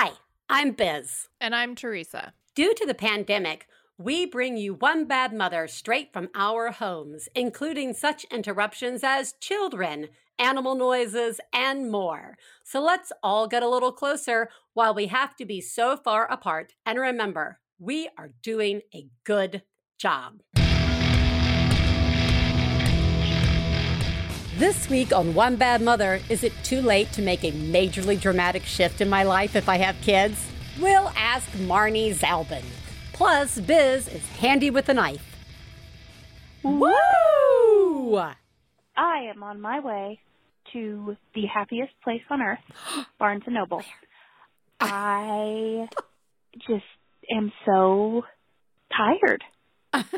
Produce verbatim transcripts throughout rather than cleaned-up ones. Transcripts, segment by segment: Hi, I'm Biz. And I'm Teresa. Due to the pandemic, we bring you One Bad Mother straight from our homes, including such interruptions as children, animal noises, and more. So let's all get a little closer while we have to be so far apart. And remember, we are doing a good job. This week on One Bad Mother, is it too late to make a majorly dramatic shift in my life if I have kids? We'll ask Marnie Zalbin. Plus, Biz is handy with a knife. Woo! I am on my way to the happiest place on earth, Barnes and Noble. I just am so tired.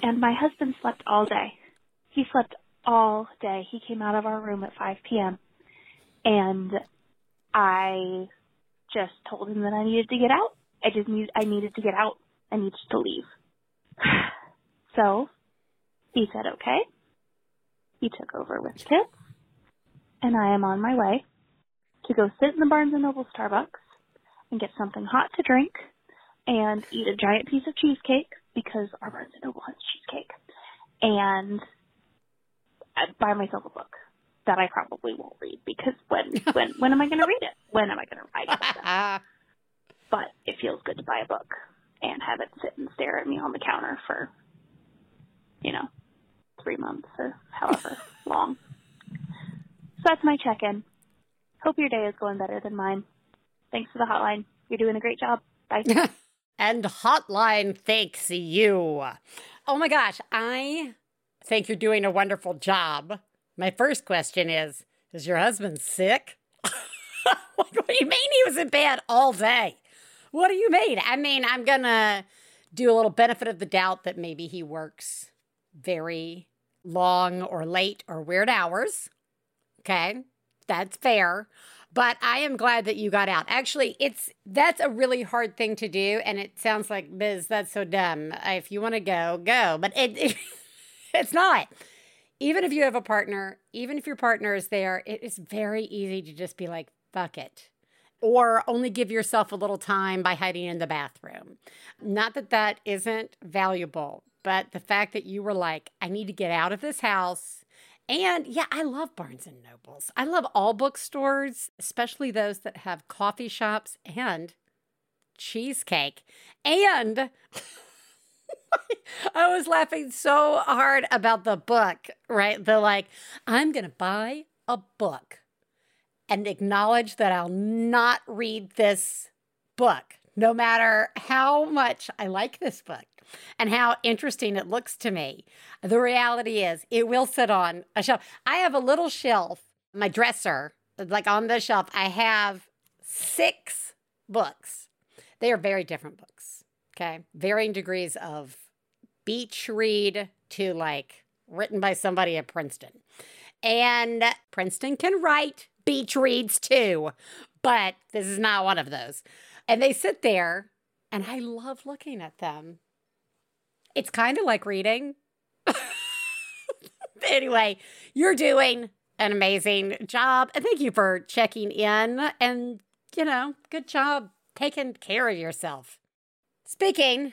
And my husband slept all day. He slept all day. He came out of our room at five p.m. and I just told him that I needed to get out. I just need, I needed to get out. I needed to leave. So he said, okay. He took over with kids, and I am on my way to go sit in the Barnes and Noble Starbucks and get something hot to drink and eat a giant piece of cheesecake because our Barnes and Noble has cheesecake. And I'd buy myself a book that I probably won't read because when when when am I going to read it? When am I going to write it? But it feels good to buy a book and have it sit and stare at me on the counter for, you know, three months or however long. So that's my check-in. Hope your day is going better than mine. Thanks for the hotline. You're doing a great job. Bye. And hotline thanks you. Oh my gosh, I... I think you're doing a wonderful job. My first question is, is your husband sick? What do you mean he was in bed all day? What do you mean? I mean, I'm going to do a little benefit of the doubt that maybe he works very long or late or weird hours. Okay, that's fair. But I am glad that you got out. Actually, it's that's a really hard thing to do. And it sounds like, Biz, that's so dumb. If you want to go, go. But it... it It's not. Even if you have a partner, even if your partner is there, it is very easy to just be like, fuck it. Or only give yourself a little time by hiding in the bathroom. Not that that isn't valuable, but the fact that you were like, I need to get out of this house. And yeah, I love Barnes and Nobles. I love all bookstores, especially those that have coffee shops and cheesecake. And... I was laughing so hard about the book, right? They're like, I'm going to buy a book and acknowledge that I'll not read this book, no matter how much I like this book and how interesting it looks to me. The reality is it will sit on a shelf. I have a little shelf, my dresser, like on the shelf, I have six books. They are very different books. Okay, varying degrees of beach read to like written by somebody at Princeton. And Princeton can write beach reads too, but this is not one of those. And they sit there and I love looking at them. It's kind of like reading. Anyway, you're doing an amazing job. And thank you for checking in and, you know, good job taking care of yourself. Speaking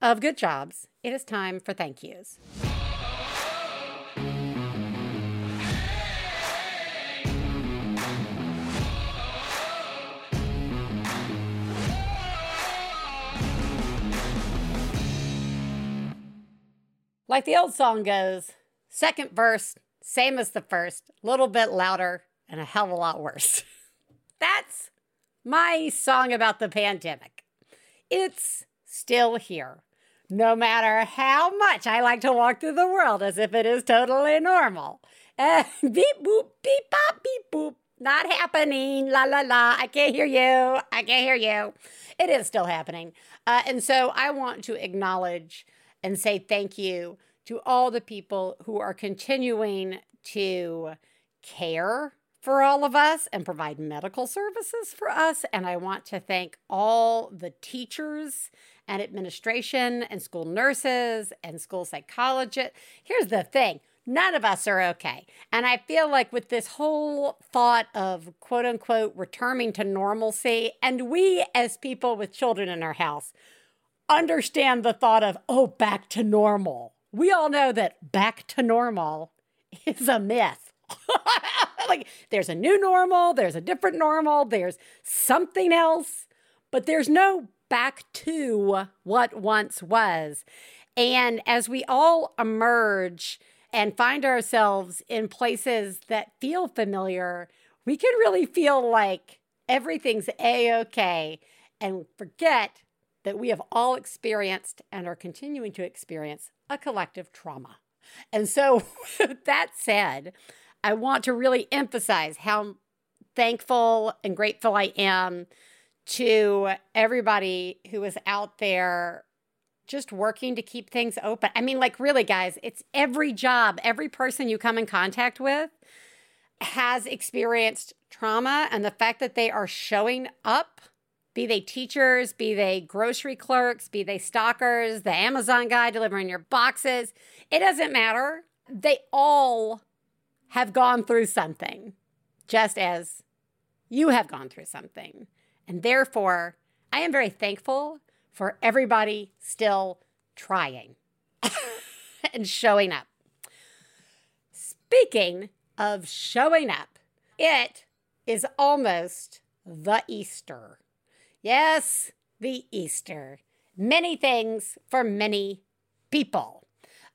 of good jobs, it is time for thank yous. Like the old song goes, second verse, same as the first, little bit louder and a hell of a lot worse. That's my song about the pandemic. It's still here, no matter how much I like to walk through the world as if it is totally normal. Uh, beep, boop, beep, bop, beep, boop. Not happening. La, la, la. I can't hear you. I can't hear you. It is still happening. Uh, and so I want to acknowledge and say thank you to all the people who are continuing to care for all of us and provide medical services for us. And I want to thank all the teachers and administration and school nurses and school psychologists. Here's the thing. None of us are okay. And I feel like with this whole thought of quote unquote returning to normalcy, and we as people with children in our house understand the thought of, oh, back to normal. We all know that back to normal is a myth. Like there's a new normal, there's a different normal, there's something else, but there's no back to what once was. And as we all emerge and find ourselves in places that feel familiar, we can really feel like everything's A-okay and forget that we have all experienced and are continuing to experience a collective trauma. And so that said, I want to really emphasize how thankful and grateful I am to everybody who is out there just working to keep things open. I mean, like really, guys, it's every job, every person you come in contact with has experienced trauma, and the fact that they are showing up, be they teachers, be they grocery clerks, be they stockers, the Amazon guy delivering your boxes, it doesn't matter. They all have gone through something, just as you have gone through something. And therefore, I am very thankful for everybody still trying and showing up. Speaking of showing up, it is almost the Easter. Yes, the Easter. Many things for many people.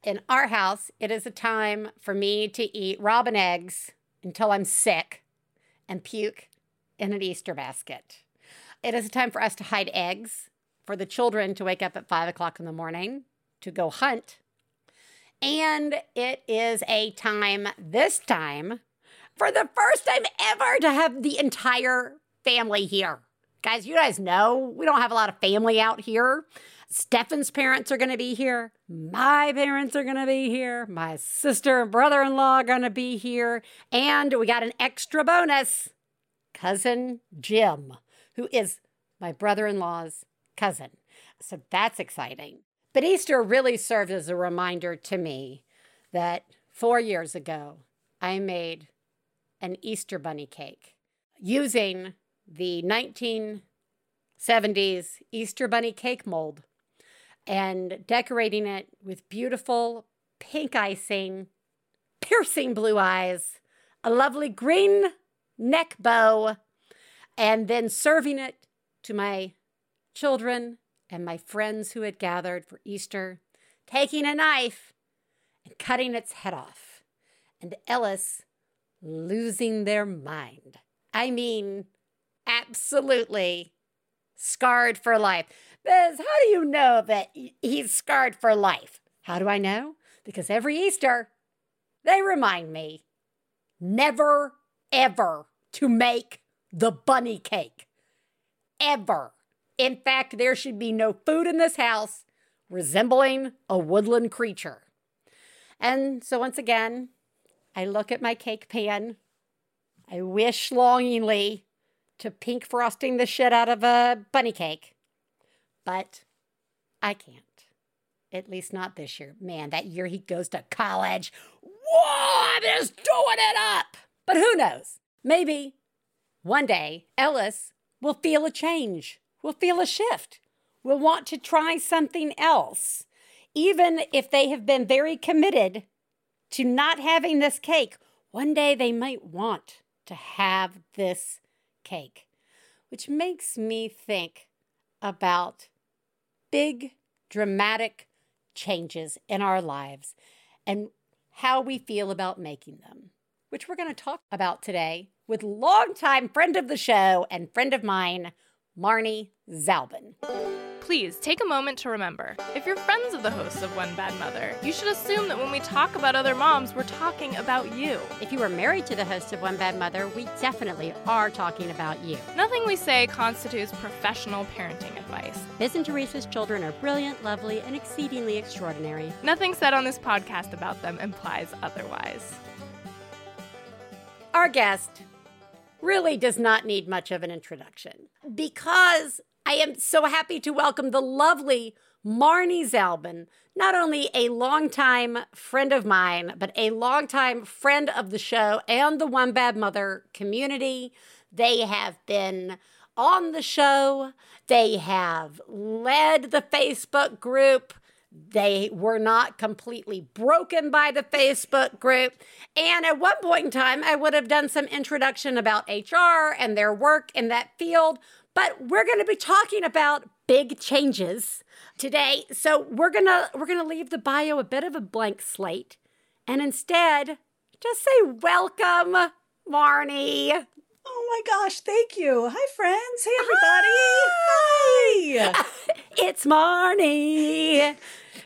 In our house, it is a time for me to eat robin eggs until I'm sick and puke in an Easter basket. It is a time for us to hide eggs, for the children to wake up at five o'clock in the morning to go hunt. And it is a time, this time, for the first time ever to have the entire family here. Guys, you guys know we don't have a lot of family out here. Stefan's parents are going to be here. My parents are going to be here. My sister and brother-in-law are going to be here. And we got an extra bonus, Cousin Jim, who is my brother-in-law's cousin. So that's exciting. But Easter really served as a reminder to me that four years ago, I made an Easter bunny cake using the nineteen seventies Easter bunny cake mold and decorating it with beautiful pink icing, piercing blue eyes, a lovely green neck bow, and then serving it to my children and my friends who had gathered for Easter, taking a knife and cutting its head off, and Ellis losing their mind. I mean, absolutely scarred for life. Biz, how do you know that he's scarred for life? How do I know? Because every Easter, they remind me never, ever to make the bunny cake. Ever. In fact, there should be no food in this house resembling a woodland creature. And so once again, I look at my cake pan. I wish longingly to pink frosting the shit out of a bunny cake. But I can't. At least not this year. Man, that year he goes to college. Whoa, I'm just doing it up. But who knows? Maybe one day, Ellis will feel a change. Will feel a shift. Will want to try something else. Even if they have been very committed to not having this cake, one day they might want to have this cake. Which makes me think about big, dramatic changes in our lives and how we feel about making them, which we're going to talk about today with longtime friend of the show and friend of mine, Marnie Zalbin. Please take a moment to remember, if you're friends of the hosts of One Bad Mother, you should assume that when we talk about other moms, we're talking about you. If you are married to the host of One Bad Mother, we definitely are talking about you. Nothing we say constitutes professional parenting advice. Biz and Teresa's children are brilliant, lovely, and exceedingly extraordinary. Nothing said on this podcast about them implies otherwise. Our guest really does not need much of an introduction because I am so happy to welcome the lovely Marnie Zalbin, not only a longtime friend of mine, but a longtime friend of the show and the One Bad Mother community. They have been on the show. They have led the Facebook group. They were not completely broken by the Facebook group. And at one point in time, I would have done some introduction about H R and their work in that field. But we're going to be talking about big changes today. So we're going to we're going to leave the bio a bit of a blank slate and instead just say welcome, Marnie. Oh my gosh, thank you. Hi, friends. Hey, everybody. Hi. Hi. It's Marnie.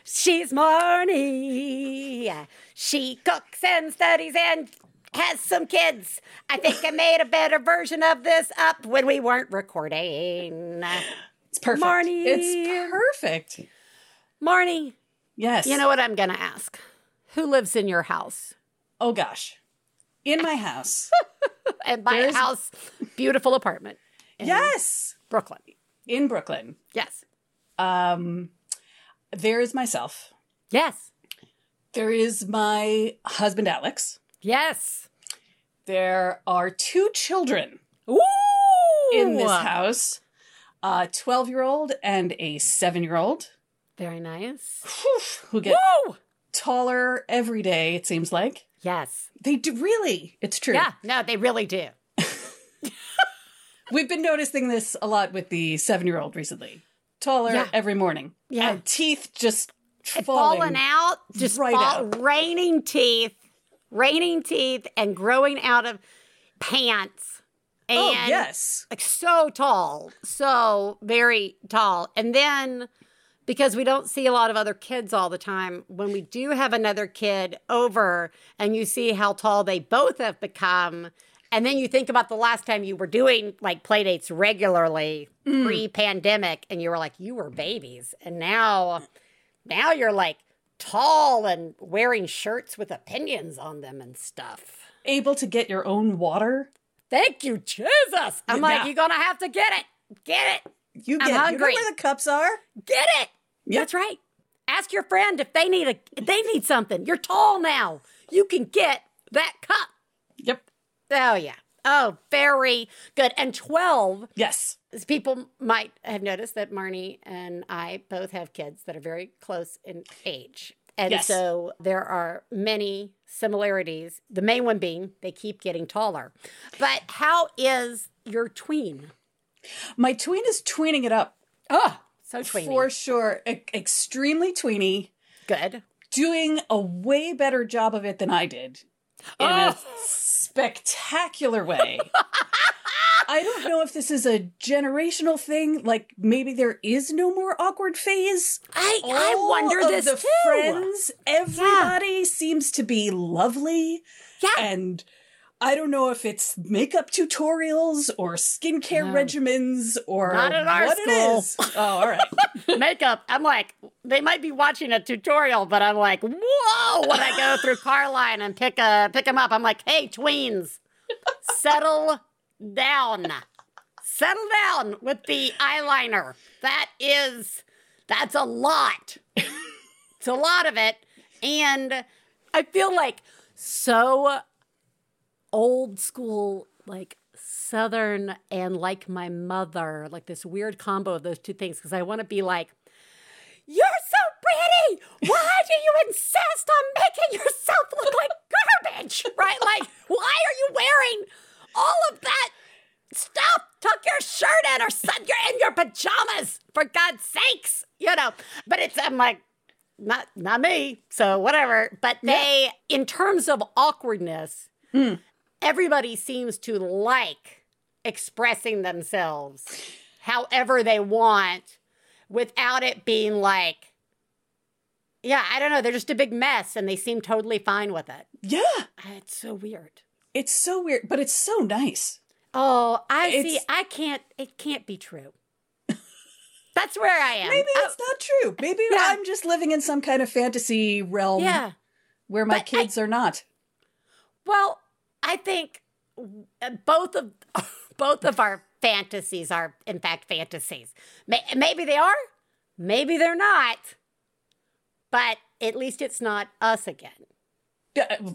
She's Marnie. She cooks and studies and has some kids. I think I made a better version of this up when we weren't recording. It's perfect. Marnie. It's perfect. Marnie. Yes. You know what I'm going to ask? Who lives in your house? Oh, gosh. In my house. And my There's... house, beautiful apartment. Yes. Brooklyn. In Brooklyn. Yes. Um, there is myself. Yes. There is my husband, Alex. Yes. There are two children Ooh. in this house, a twelve-year-old and a seven-year-old. Very nice. Who get Woo! taller every day, it seems like. Yes. They do. Really? It's true. Yeah. No, they really do. We've been noticing this a lot with the seven-year-old recently. Taller yeah. every morning. Yeah. And teeth just falling, falling out. Just right fall, out. Raining teeth. Raining teeth and growing out of pants. And oh, yes. Like so tall. So very tall. And then... because we don't see a lot of other kids all the time. When we do have another kid over and you see how tall they both have become, and then you think about the last time you were doing like play dates regularly mm. pre-pandemic and you were like, you were babies. And now, now you're like tall and wearing shirts with opinions on them and stuff. Able to get your own water. Thank you, Jesus. I'm yeah. like, you're going to have to get it. Get it. You get I'm it. You know where the cups are. Get it. Yep. That's right. Ask your friend if they need a if they need something. You're tall now. You can get that cup. Yep. Oh yeah. Oh, very good. And twelve. Yes. As people might have noticed that Marnie and I both have kids that are very close in age. And yes. so there are many similarities. The main one being they keep getting taller. But how is your tween? My tween is tweening it up. Oh, so tweeny. For sure. E- extremely tweeny. Good. Doing a way better job of it than I did. In oh. a spectacular way. I don't know if this is a generational thing. Like, maybe there is no more awkward phase. I, I wonder this the too. Friends, everybody yeah. seems to be lovely. Yeah. And... I don't know if it's makeup tutorials or skincare no. regimens or Not at our what school. It is. Oh, all right. Makeup. I'm like, they might be watching a tutorial, but I'm like, whoa, when I go through Carline and pick a, pick them up, I'm like, hey, tweens, settle down. Settle down with the eyeliner. That is, that's a lot. It's a lot of it. And I feel like so... old school, like Southern and like my mother, like this weird combo of those two things. Because I want to be like, you're so pretty. Why do you insist on making yourself look like garbage? Right? Like, why are you wearing all of that stuff? Tuck your shirt in or something. You're in your pajamas, for God's sakes. You know, but it's, I'm like, not, not me. So whatever. But they, yeah. in terms of awkwardness, hmm. everybody seems to like expressing themselves however they want without it being like, yeah, I don't know. They're just a big mess and they seem totally fine with it. Yeah. It's so weird. It's so weird, but it's so nice. Oh, I it's... see. I can't, it can't be true. That's where I am. Maybe oh. it's not true. Maybe yeah. I'm just living in some kind of fantasy realm yeah. where my but kids I... are not. Well, I think both of both of our fantasies are, in fact, fantasies. Maybe they are. Maybe they're not, but at least it's not us again.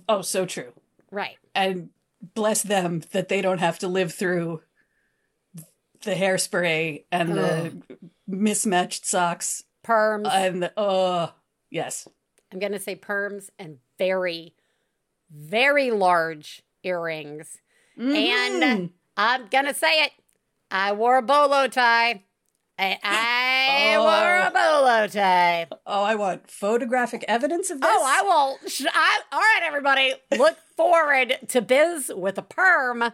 Oh, so true. Right. And bless them that they don't have to live through the hairspray and Ugh. the mismatched socks. Perms. And the, oh, yes. I'm going to say perms and very, very large earrings. Mm-hmm. And I'm going to say it. I wore a bolo tie. I, I oh. wore a bolo tie. Oh, I want photographic evidence of this. Oh, I will. I, all right, everybody. Look forward to Biz with a perm.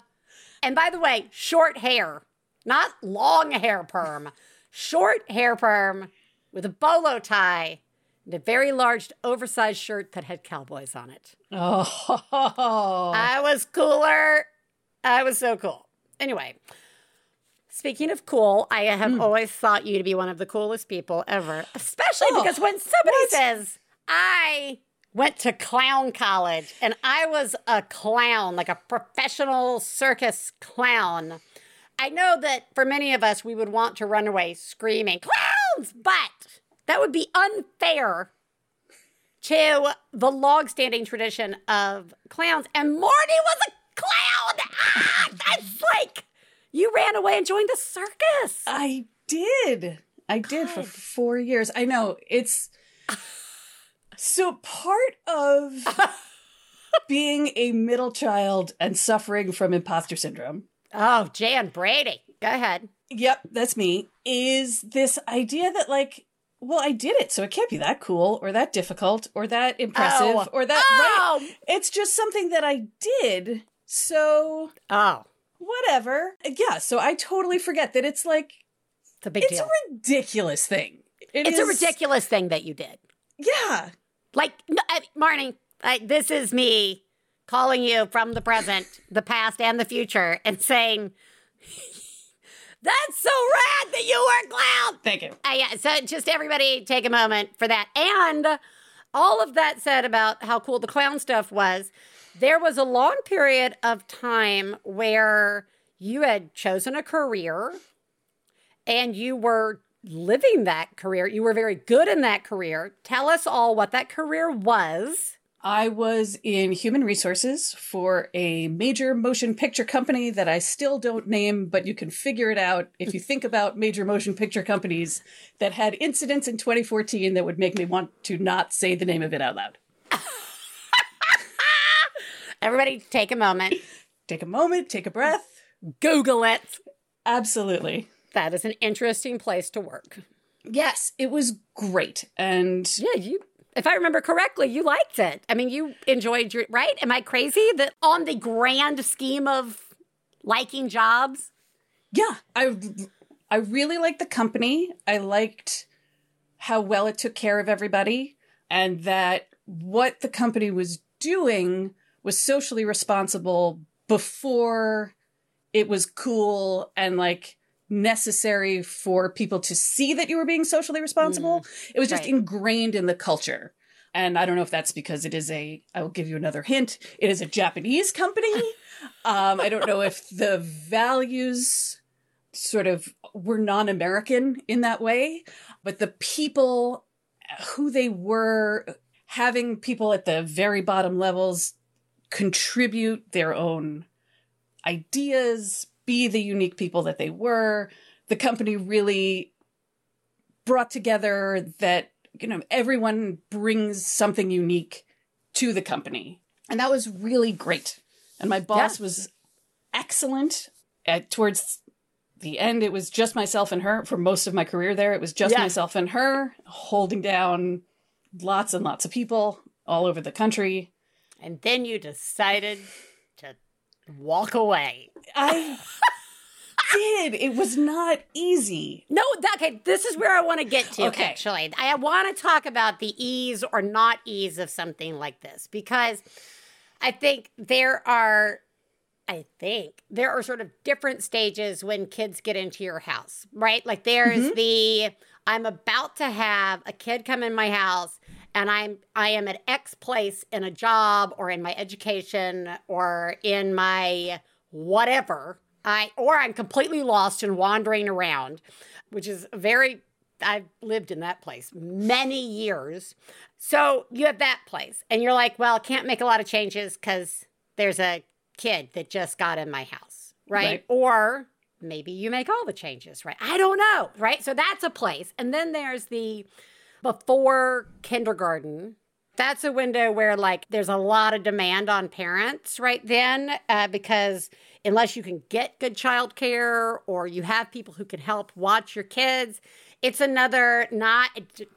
And by the way, short hair. Not long hair perm. Short hair perm with a bolo tie and a very large oversized shirt that had cowboys on it. Oh. I was cooler. I was so cool. Anyway. Speaking of cool, I have mm. always thought you to be one of the coolest people ever, especially oh, because when somebody what? says, I went to clown college and I was a clown, like a professional circus clown. I know that for many of us, we would want to run away screaming, clowns, but that would be unfair to the longstanding tradition of clowns. And Marnie was a clown. Ah, that's like... You ran away and joined the circus. I did. I God. did for four years. I know. It's so part of being a middle child and suffering from imposter syndrome. Oh, Jan Brady. Go ahead. Yep, that's me. Is this idea that like, well, I did it, so it can't be that cool or that difficult or that impressive oh. or that oh. right. It's just something that I did. So. Oh. Whatever. Yeah, so I totally forget that it's like... It's a big it's deal. It's a ridiculous thing. It it's is... a ridiculous thing that you did. Yeah. Like, no, I, Marnie, I, this is me calling you from the present, the past, and the future, and saying, that's so rad that you were a clown! Thank you. Uh, yeah, so just everybody take a moment for that. And all of that said about how cool the clown stuff was... There was a long period of time where you had chosen a career and you were living that career. You were very good in that career. Tell us all what that career was. I was in human resources for a major motion picture company that I still don't name, but you can figure it out if you think about major motion picture companies that had incidents in twenty fourteen that would make me want to not say the name of it out loud. Everybody take a moment. Take a moment, take a breath. Google it. Absolutely. That is an interesting place to work. Yes, it was great. And yeah, you if I remember correctly, you liked it. I mean, you enjoyed your right? Am I crazy that on the grand scheme of liking jobs? Yeah, I I really liked the company. I liked how well it took care of everybody and that what the company was doing was socially responsible before it was cool and like necessary for people to see that you were being socially responsible. Mm, it was just right. ingrained in the culture. And I don't know if that's because it is a, I will give you another hint. It is a Japanese company. um, I don't know if the values sort of were non-American in that way, but the people who they were having people at the very bottom levels contribute their own ideas, be the unique people that they were. The company really brought together that, you know, everyone brings something unique to the company. And that was really great. And my boss yeah. was excellent. At, towards the end, it was just myself and her. For most of my career there, it was just yeah. myself and her, holding down lots and lots of people all over the country. And then you decided to walk away. I did. It was not easy. No, okay, this is where I want to get to, okay. actually. I want to talk about the ease or not ease of something like this, because I think there are, I think, there are sort of different stages when kids get into your house, right? Like there's mm-hmm. the, I'm about to have a kid come in my house and I'm I am at X place in a job or in my education or in my whatever. I or I'm completely lost and wandering around, which is a very I've lived in that place many years. So you have that place and you're like, well, I can't make a lot of changes because there's a kid that just got in my house, right? right? Or maybe you make all the changes, right? I don't know, right? So that's a place. And then there's the before kindergarten. That's a window where, like, there's a lot of demand on parents right then uh, because unless you can get good childcare or you have people who can help watch your kids, it's another not,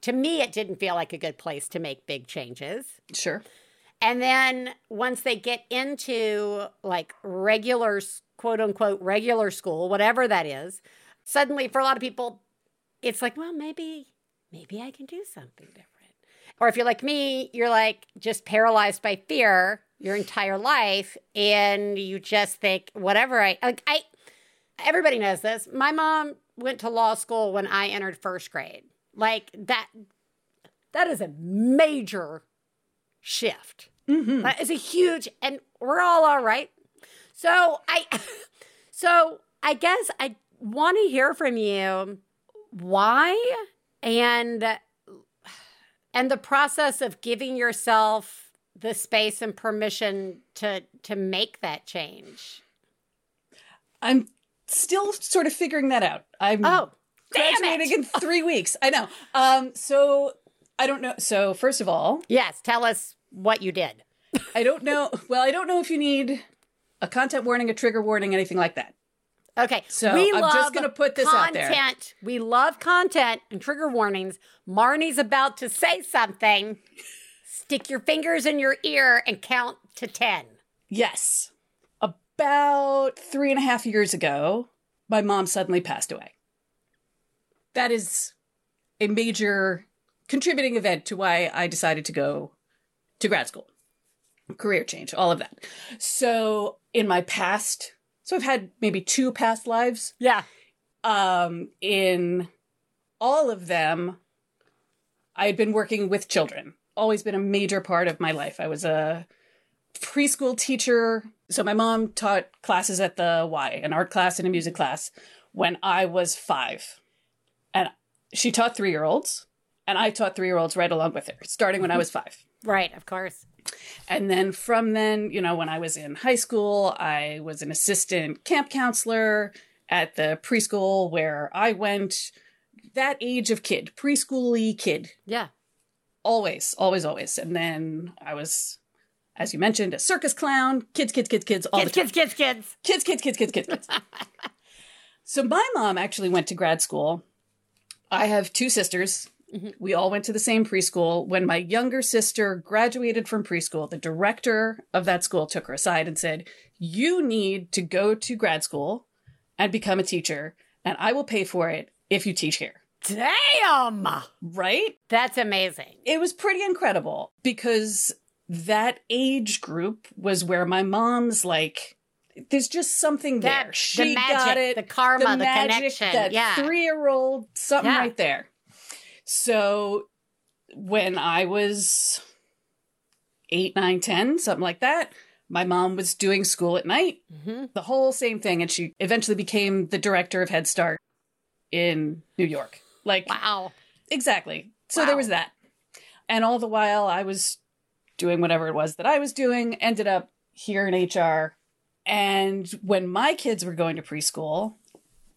to me, it didn't feel like a good place to make big changes. Sure. And then once they get into, like, regular, quote unquote, regular school, whatever that is, suddenly for a lot of people, it's like, well, maybe, maybe I can do something different. Or if you're like me, you're like just paralyzed by fear your entire life. And you just think whatever I like, I, everybody knows this. My mom went to law school when I entered first grade. Like that, that is a major shift. Mm-hmm. That is a huge, and we're all all right. So I, so I guess I want to hear from you why and And the process of giving yourself the space and permission to to make that change. I'm still sort of figuring that out. I'm oh, graduating in three weeks. I know. Um, so I don't know. So first of all. Yes. Tell us what you did. I don't know. Well, I don't know if you need a content warning, a trigger warning, anything like that. Okay, so we I'm love just going to put this content. out there. We love content and trigger warnings. Marnie's about to say something. Stick your fingers in your ear and count to ten. Yes. About three and a half years ago, my mom suddenly passed away. That is a major contributing event to why I decided to go to grad school. Career change, all of that. So in my past... So I've had maybe two past lives. Yeah. Um, in all of them, I had been working with children. Always been a major part of my life. I was a preschool teacher. So my mom taught classes at the Y, an art class and a music class, when I was five. And she taught three-year-olds, and I taught three-year-olds right along with her, starting when I was five. Right, of course. And then from then, you know, when I was in high school, I was an assistant camp counselor at the preschool where I went. That age of kid, preschooly kid. Yeah. Always, always, always. And then I was, as you mentioned, a circus clown. Kids, kids, kids, kids, all kids, the time. Kids, kids, kids, kids. Kids, kids, kids, kids, kids, kids. So my mom actually went to grad school. I have two sisters. We all went to the same preschool. When my younger sister graduated from preschool, the director of that school took her aside and said, you need to go to grad school and become a teacher, and I will pay for it if you teach here. Damn! Right? That's amazing. It was pretty incredible because that age group was where my mom's like, there's just something that, there. She the magic, got it. The karma, the, the magic, connection. That yeah. three-year-old, something yeah. right there. So when I was eight, nine, ten, something like that, my mom was doing school at night, mm-hmm. the whole same thing. And she eventually became the director of Head Start in New York. Like, wow. Exactly. So wow. There was that. And all the while I was doing whatever it was that I was doing, ended up here in H R. And when my kids were going to preschool,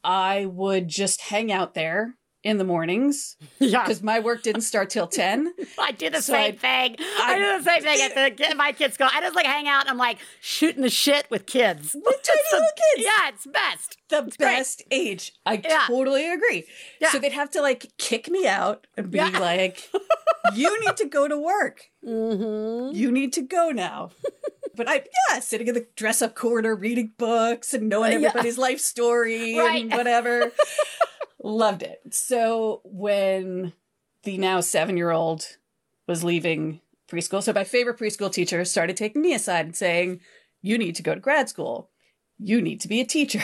I would just hang out there. In the mornings, yeah, because my work didn't start till ten. I did the so same I'd, thing. I, I did the same thing at the, my kids' school. I just like hang out. And I'm like shooting the shit with kids, with tiny little kids. Yeah, it's best. The it's best great. age. I yeah. totally agree. Yeah. So they'd have to like kick me out and be yeah. like, "You need to go to work. Mm-hmm. You need to go now." But I, yeah, sitting in the dress-up corner, reading books and knowing everybody's yeah. life story right. and whatever. Loved it. So when the now seven-year-old was leaving preschool, so my favorite preschool teacher started taking me aside and saying, you need to go to grad school. You need to be a teacher.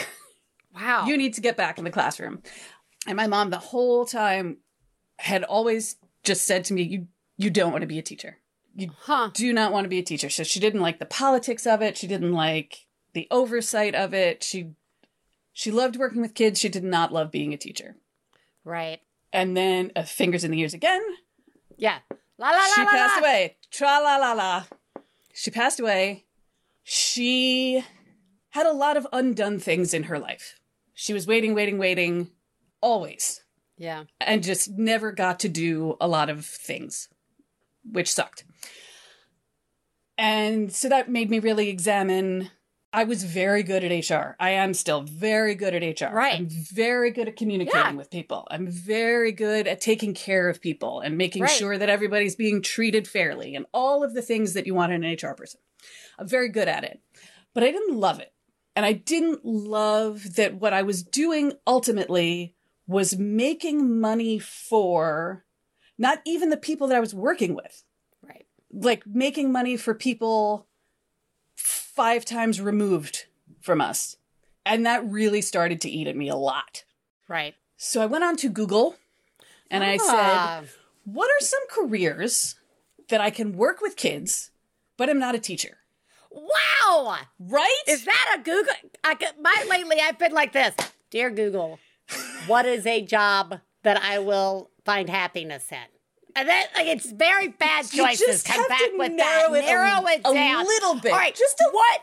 Wow. You need to get back in the classroom. And my mom the whole time had always just said to me, you you don't want to be a teacher. You huh. do not want to be a teacher. So she didn't like the politics of it. She didn't like the oversight of it. She She loved working with kids. She did not love being a teacher. Right. And then uh, fingers in the ears again. Yeah. La la la. She la, passed la. away. Tra la la la. She passed away. She had a lot of undone things in her life. She was waiting, waiting, waiting, always. Yeah. And just never got to do a lot of things, which sucked. And so that made me really examine. I was very good at H R. I am still very good at H R. Right. I'm very good at communicating yeah. with people. I'm very good at taking care of people and making right. sure that everybody's being treated fairly and all of the things that you want in an H R person. I'm very good at it. But I didn't love it. And I didn't love that what I was doing ultimately was making money for not even the people that I was working with. Right. Like making money for people five times removed from us. And that really started to eat at me a lot. Right. So I went on to Google and ah. I said, what are some careers that I can work with kids, but I'm not a teacher? Wow. Right? Is that a Google? I could, my, lately, I've been like this. Dear Google, what is a job that I will find happiness in? And that, like, it's very bad choices. You just Come have back to with narrow that. It narrow it a, down. A little bit. All right. Just a, what?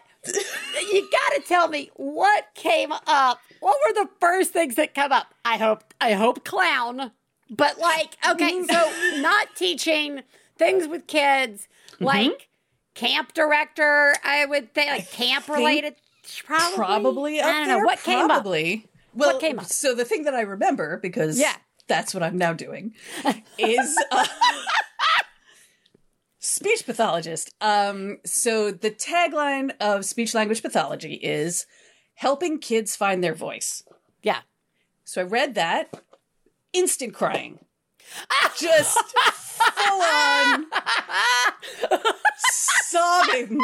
You got to tell me what came up. What were the first things that come up? I hope, I hope clown. But, like, okay, so not teaching, things with kids, mm-hmm. like, camp director, I would think, like camp related, probably. Probably. I don't know. What came up? Well, what came up? So the thing that I remember, because yeah. that's what I'm now doing, is uh, speech pathologist. Um, so the tagline of speech language pathology is helping kids find their voice. Yeah. So I read that, instant crying. Just full on sobbing.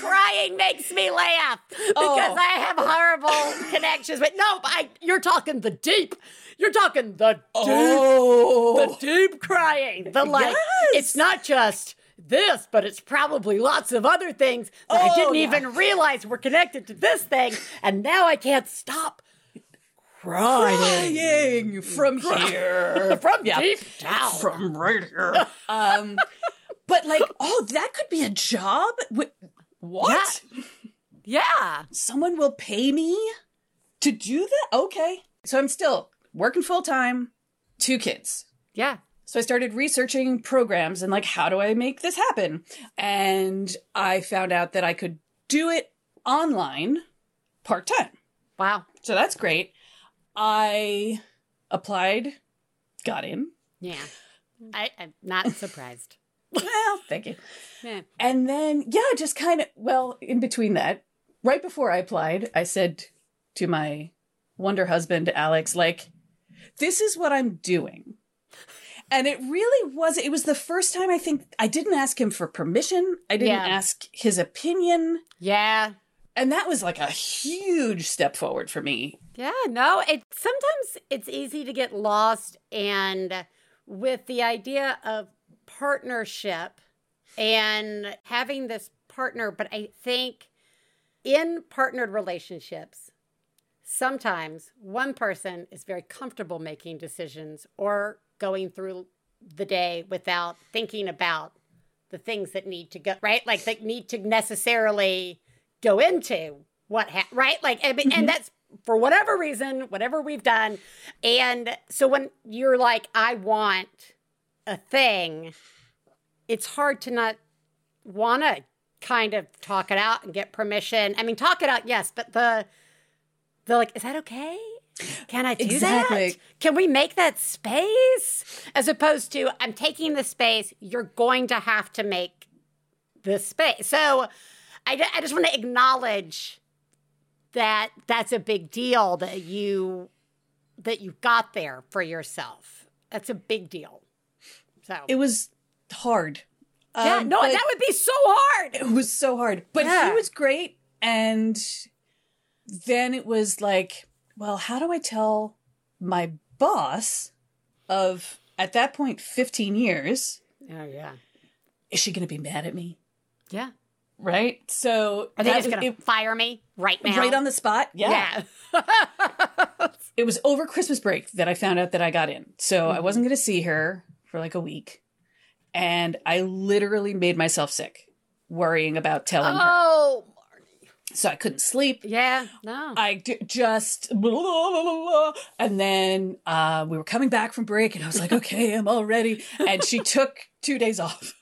Crying makes me laugh because oh. I have horrible connections. But no, I, you're talking the deep. You're talking the deep. Oh. The deep crying. The like, yes. It's not just this, but it's probably lots of other things that oh, I didn't yeah. even realize were connected to this thing. And now I can't stop. Crying. Crying from here. From yeah. deep down. From right here. Um, but like, oh, that could be a job? What? Yeah. yeah. Someone will pay me to do that? Okay. So I'm still working full time, two kids. Yeah. So I started researching programs and like, how do I make this happen? And I found out that I could do it online part time. Wow. So that's great. I applied, got in. Yeah. I, I'm not surprised. Well, thank you. Yeah. And then, yeah, just kind of, well, in between that, right before I applied, I said to my wonder husband, Alex, like, this is what I'm doing. And it really was, it was the first time I think I didn't ask him for permission. I didn't yeah. ask his opinion. Yeah. And that was like a huge step forward for me. Yeah, no, it sometimes it's easy to get lost and with the idea of partnership and having this partner. But I think in partnered relationships, sometimes one person is very comfortable making decisions or going through the day without thinking about the things that need to go, right? Like that need to necessarily go into what ha- right like I mean, and that's for whatever reason, whatever we've done. And so when you're like, I want a thing, it's hard to not want to kind of talk it out and get permission. I mean, talk it out, yes, but the the like, is that okay? Can I do exactly. that? Can we make that space? As opposed to, I'm taking the space. You're going to have to make the space. So. I, I just want to acknowledge that that's a big deal that you that you got there for yourself. That's a big deal. So it was hard. Yeah, um, no, that would be so hard. It was so hard, but yeah. he was great. And then it was like, well, how do I tell my boss of at that point fifteen years? Oh yeah, is she going to be mad at me? Yeah. Right? So are they just going to fire me right now? Right on the spot? Yeah. yeah. it was over Christmas break that I found out that I got in. So mm-hmm. I wasn't going to see her for like a week. And I literally made myself sick worrying about telling oh. her. Oh, so I couldn't sleep. Yeah, no. I d- just blah, blah, blah, blah. And then uh, we were coming back from break, and I was like, okay, I'm all ready. And she took two days off.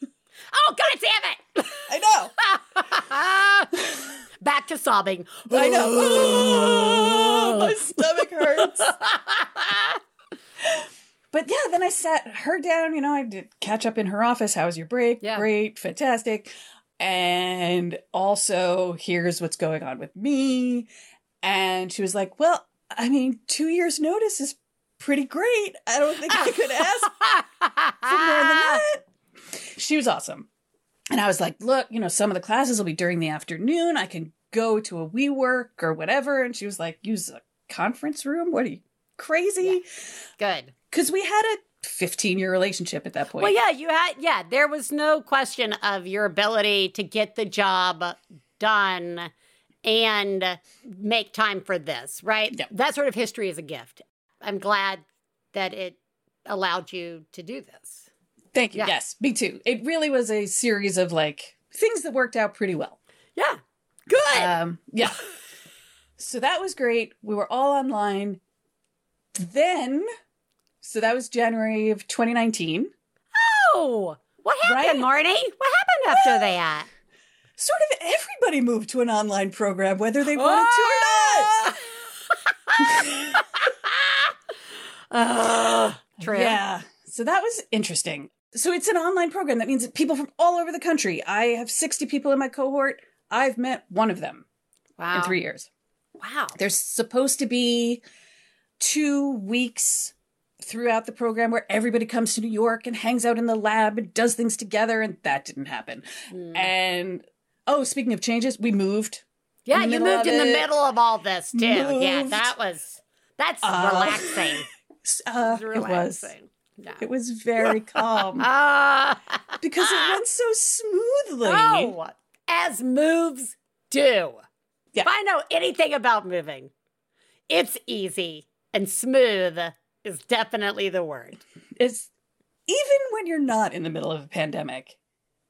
Oh, God damn it! I know. Back to sobbing. I know. Oh, my stomach hurts. But yeah, then I sat her down. You know, I did catch up in her office. How was your break? Yeah. Great, fantastic. And also, here's what's going on with me. And she was like, well, I mean, two years notice is pretty great. I don't think I could ask for more than that. She was awesome. And I was like, look, you know, some of the classes will be during the afternoon. I can go to a WeWork or whatever. And she was like, use a conference room? What are you, crazy? Yeah. Good. Because we had a fifteen-year relationship at that point. Well, yeah, you had, yeah, there was no question of your ability to get the job done and make time for this, right? Yeah. That sort of history is a gift. I'm glad that it allowed you to do this. Thank you. Yeah. Yes, me too. It really was a series of like things that worked out pretty well. Yeah. Good. Um, yeah. So that was great. We were all online. Then... So that was January of twenty nineteen. Oh, what happened, right? Marnie? What happened after well, that? Sort of everybody moved to an online program, whether they wanted oh. to or not. uh, True. Yeah. So that was interesting. So it's an online program. That means that people from all over the country. I have sixty people in my cohort. I've met one of them wow. in three years. Wow. There's supposed to be two weeks throughout the program where everybody comes to New York and hangs out in the lab and does things together, and that didn't happen. Mm. And, oh, speaking of changes, we moved. Yeah, you moved in the middle of all this, too. Moved. Yeah, that was, that's uh, relaxing. Uh, it was. Yeah. It was very calm. uh, because it went so smoothly. Oh, as moves do. Yeah. If I know anything about moving, it's easy and smooth. Is definitely the word. It's even when you're not in the middle of a pandemic,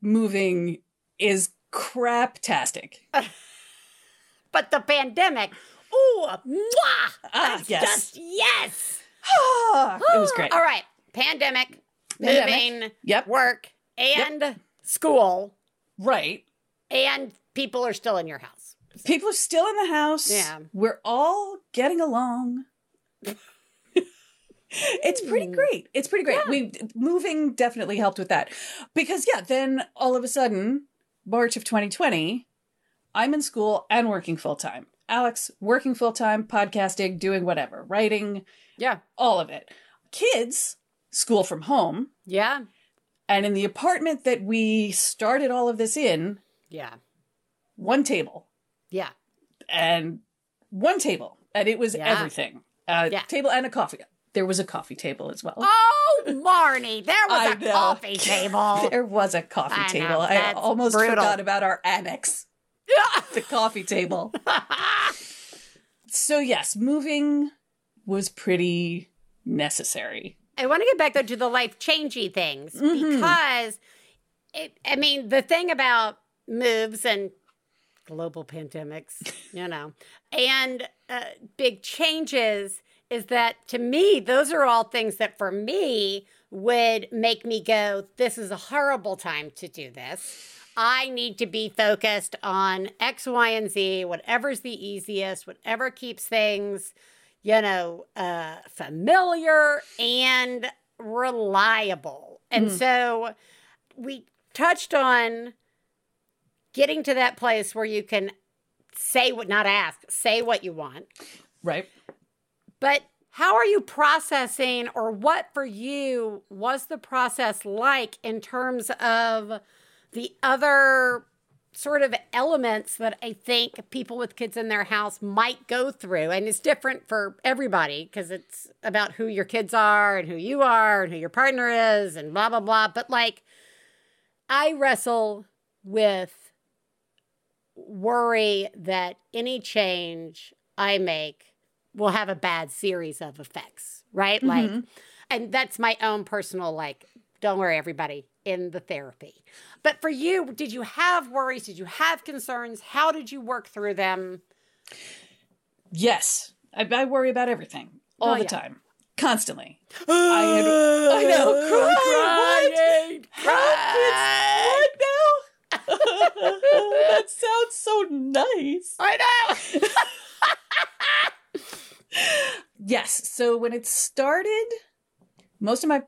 moving is craptastic. But the pandemic, ooh, mwah! Ah, that's yes. just yes. It was great. All right, pandemic, pandemic. moving, yep. work, and yep. school, right? And people are still in your house. People are still in the house. Yeah, we're all getting along. It's pretty great. It's pretty great. Yeah. We moving definitely helped with that. Because, yeah, then all of a sudden, March of twenty twenty, I'm in school and working full-time. Alex, working full-time, podcasting, doing whatever, writing. Yeah. All of it. Kids, school from home. Yeah. And in the apartment that we started all of this in. Yeah. One table. Yeah. And one table. And it was yeah. everything. A yeah. table and a coffee cup. There was a coffee table as well. Oh, Marnie, there was I a know. coffee table. There was a coffee I table. Know, I almost brutal. forgot about our annex. The coffee table. So, yes, moving was pretty necessary. I want to get back, though, to the life-changing things. Mm-hmm. Because, it, I mean, the thing about moves and global pandemics, you know, and uh, big changes is that, to me, those are all things that, for me, would make me go, this is a horrible time to do this. I need to be focused on X, Y, and Z, whatever's the easiest, whatever keeps things, you know, uh, familiar and reliable. And mm. so we touched on getting to that place where you can say what, not ask, say what you want. Right. But how are you processing, or what for you was the process like in terms of the other sort of elements that I think people with kids in their house might go through? And it's different for everybody because it's about who your kids are and who you are and who your partner is and blah, blah, blah. But like, I wrestle with worry that any change I make will have a bad series of effects, right? Mm-hmm. Like, and that's my own personal, like, don't worry, everybody, in the therapy. But for you, did you have worries? Did you have concerns? How did you work through them? Yes. I, I worry about everything all oh, the yeah. time. Constantly. I, had, I know. Crying. Crying. What? What now? That sounds so nice. I know. Yes. So when it started, most of my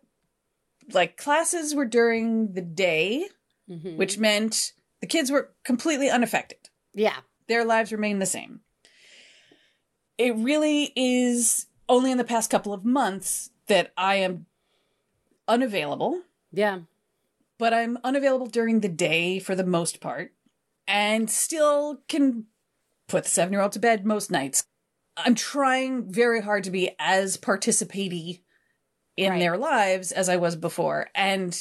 like classes were during the day, mm-hmm. which meant the kids were completely unaffected. Yeah. Their lives remained the same. It really is only in the past couple of months that I am unavailable. Yeah. But I'm unavailable during the day for the most part and still can put the seven-year-old to bed most nights. I'm trying very hard to be as participatory in right. their lives as I was before. And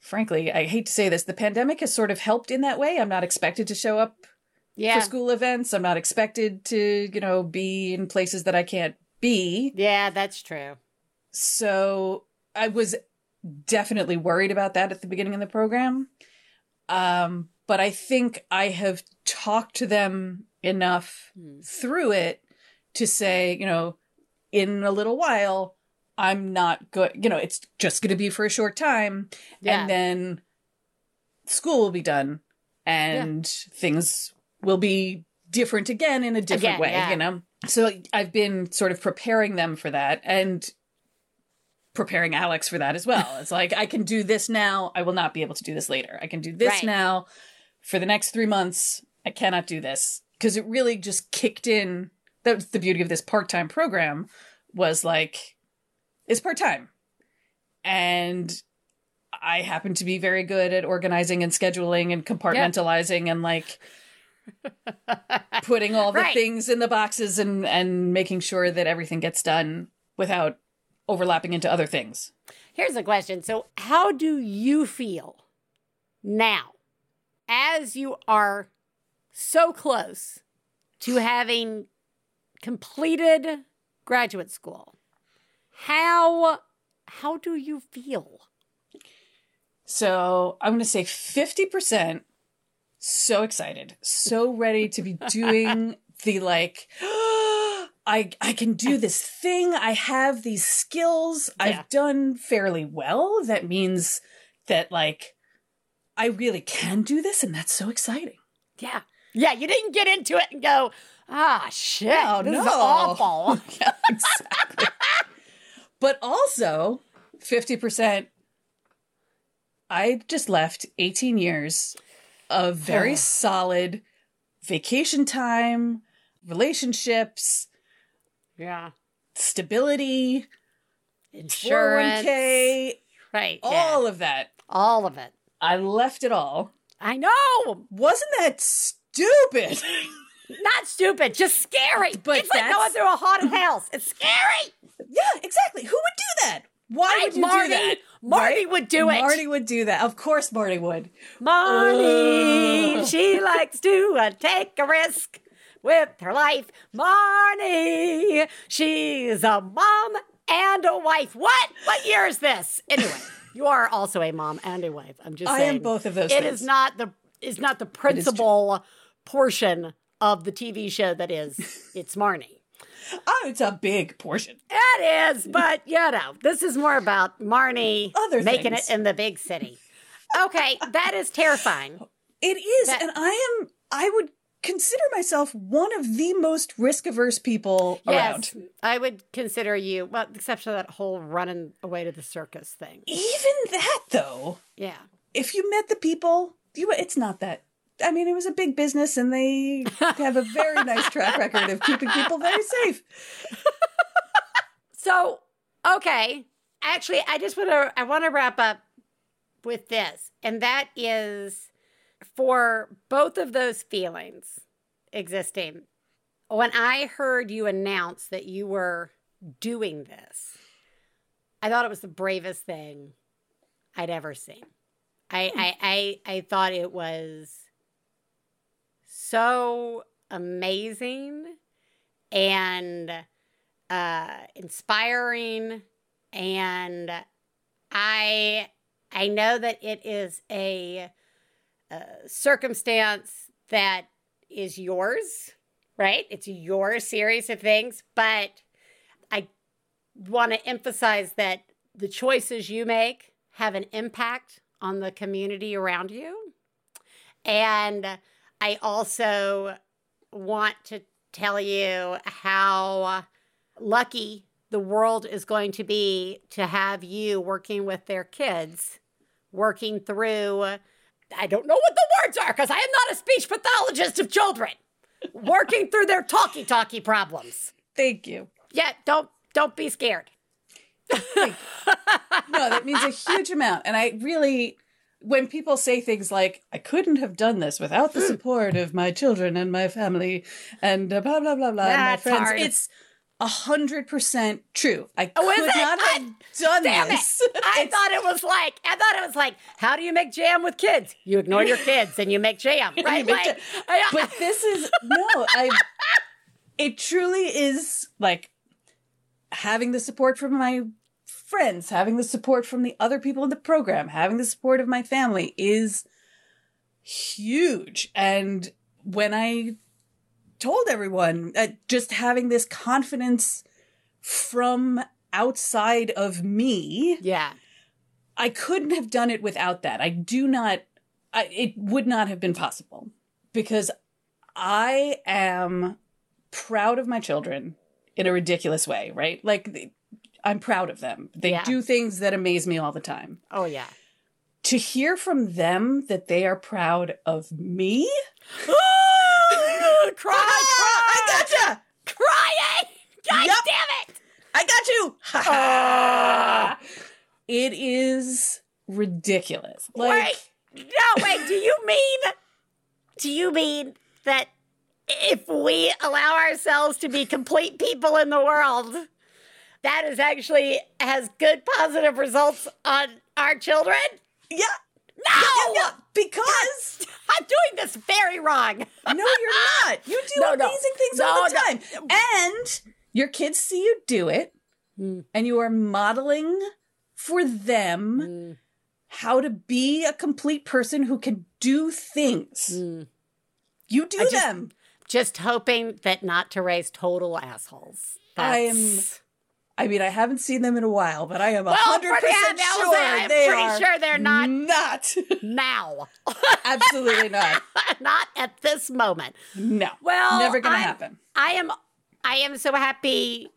frankly, I hate to say this, the pandemic has sort of helped in that way. I'm not expected to show up yeah. for school events. I'm not expected to, you know, be in places that I can't be. Yeah, that's true. So I was definitely worried about that at the beginning of the program. Um, but I think I have talked to them enough mm. through it to say, you know, in a little while, I'm not good. You know, it's just going to be for a short time. Yeah. And then school will be done and yeah. things will be different again in a different again, way, yeah. you know? So I've been sort of preparing them for that and preparing Alex for that as well. It's like, I can do this now. I will not be able to do this later. I can do this right. now for the next three months. I cannot do this because it really just kicked in. That was the beauty of this part-time program was like, it's part-time. And I happen to be very good at organizing and scheduling and compartmentalizing yeah. and like putting all the right. things in the boxes and, and making sure that everything gets done without overlapping into other things. Here's a question. So how do you feel now as you are so close to having completed graduate school? How how do you feel? So I'm going to say fifty percent so excited, so ready to be doing the like, oh, I I can do this thing. I have these skills. Yeah. I've done fairly well. That means that like, I really can do this. And that's so exciting. Yeah. Yeah. You didn't get into it and go, ah, shit, oh, this no. is awful. Yeah, exactly. But also, fifty percent, I just left eighteen years of very solid vacation time, relationships, yeah, stability, insurance, four oh one k, right, all yeah. of that. All of it. I left it all. I know. Wasn't that stupid? Not stupid, just scary. But it's like going through a haunted house. It's scary. Yeah, exactly. Who would do that? Why would you Marnie, do that? Marnie right? would do it. Marnie would do that. Of course Marnie would. Marnie, Ugh. she likes to uh, take a risk with her life. Marnie, she's a mom and a wife. What? What year is this? Anyway, you are also a mom and a wife. I'm just I saying. I am both of those it things. It is not the, it's not the principal portion of the T V show that is, it's Marnie. Oh, it's a big portion. It is, but, you know, this is more about Marnie Other making things. It in the big city. Okay, that is terrifying. It is, that, and I am, I would consider myself one of the most risk-averse people yes, around. I would consider you, well, except for that whole running away to the circus thing. Even that, though. Yeah. If you met the people, you it's not that. I mean, it was a big business and they have a very nice track record of keeping people very safe. So, okay. Actually, I just want to, I want to wrap up with this. And that is for both of those feelings existing. When I heard you announce that you were doing this, I thought it was the bravest thing I'd ever seen. I, I, I, I thought it was so amazing and uh, inspiring, and I I know that it is a, a circumstance that is yours, right? It's your series of things, but I want to emphasize that the choices you make have an impact on the community around you. And I also want to tell you how lucky the world is going to be to have you working with their kids, working through, I don't know what the words are because I am not a speech pathologist of children, working through their talky-talky problems. Thank you. Yeah, don't don't be scared. Thank you. No, that means a huge amount. And I really... when people say things like, I couldn't have done this without the support of my children and my family and blah, blah, blah, blah, and my friends, hard. It's one hundred percent true. I oh, could not have I, done damn this. It. I thought it was like, I thought it was like, how do you make jam with kids? You ignore your kids and you make jam, right? Like, jam. But this is, no, I. it truly is like having the support from my friends, having the support from the other people in the program, having the support of my family is huge. And when I told everyone, uh, just having this confidence from outside of me, yeah, I couldn't have done it without that. I do not, I, it would not have been possible because I am proud of my children in a ridiculous way, right? Like, the, I'm proud of them. They yeah. do things that amaze me all the time. Oh, yeah. To hear from them that they are proud of me. Ooh, cry, cry. I gotcha. Crying. God yep. damn it. I got you. uh, it is ridiculous. Like, wait, no, wait. Do you mean, do you mean that if we allow ourselves to be complete people in the world, that is actually has good positive results on our children? Yeah. No! Yeah, yeah, yeah. Because I'm doing this very wrong. No, you're not. You do no, amazing no. things no, all the time. No. And your kids see you do it, mm. and you are modeling for them mm. how to be a complete person who can do things. Mm. You do I them. Just, just hoping that not to raise total assholes. That's... I am... I mean, I haven't seen them in a while, but I am well, one hundred percent sure I'm they pretty are sure they're not. Not now. Absolutely not. Not at this moment. No. Well, never going to happen. I am I am so happy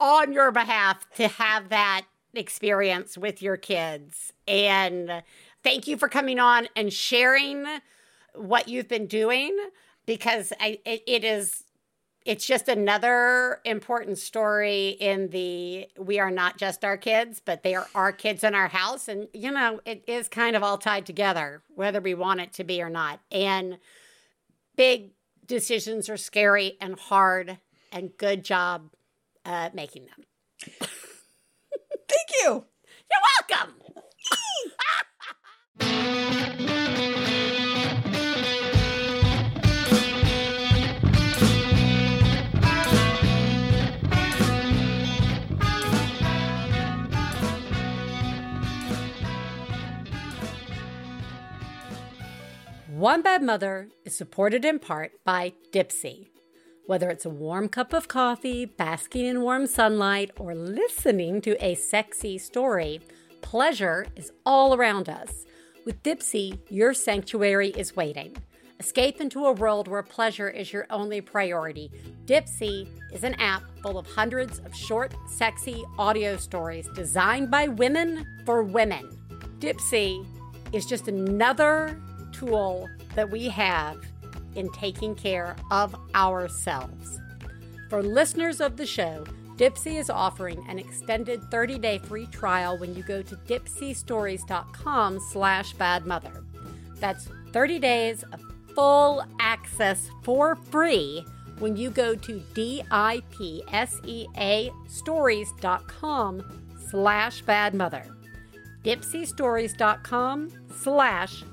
on your behalf to have that experience with your kids. And thank you for coming on and sharing what you've been doing, because I, it, it is It's just another important story in the, we are not just our kids, but they are our kids in our house. And, you know, it is kind of all tied together, whether we want it to be or not. And big decisions are scary and hard, and good job uh, making them. Thank you. You're welcome. One Bad Mother is supported in part by Dipsy. Whether it's a warm cup of coffee, basking in warm sunlight, or listening to a sexy story, pleasure is all around us. With Dipsy, your sanctuary is waiting. Escape into a world where pleasure is your only priority. Dipsy is an app full of hundreds of short, sexy audio stories designed by women for women. Dipsy is just another tool that we have in taking care of ourselves. For listeners of the show, Dipsy is offering an extended thirty-day free trial when you go to dipsystories.com slash badmother. That's thirty days of full access for free when you go to D-I-P-S-E-A stories.com slash badmother. dipsystories.com slash badmother.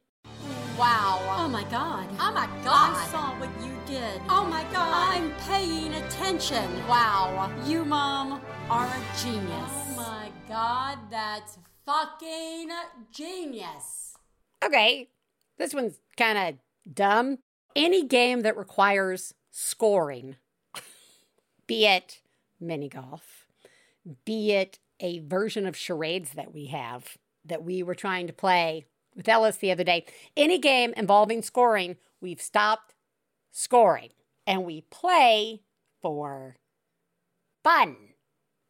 Wow. Oh, my God. Oh, my God. I saw what you did. Oh, my God. I'm paying attention. Wow. You, Mom, are a genius. Oh, my God. That's fucking genius. Okay. This one's kind of dumb. Any game that requires scoring, be it mini golf, be it a version of charades that we have that we were trying to play with Ellis the other day, any game involving scoring, we've stopped scoring. And we play for fun.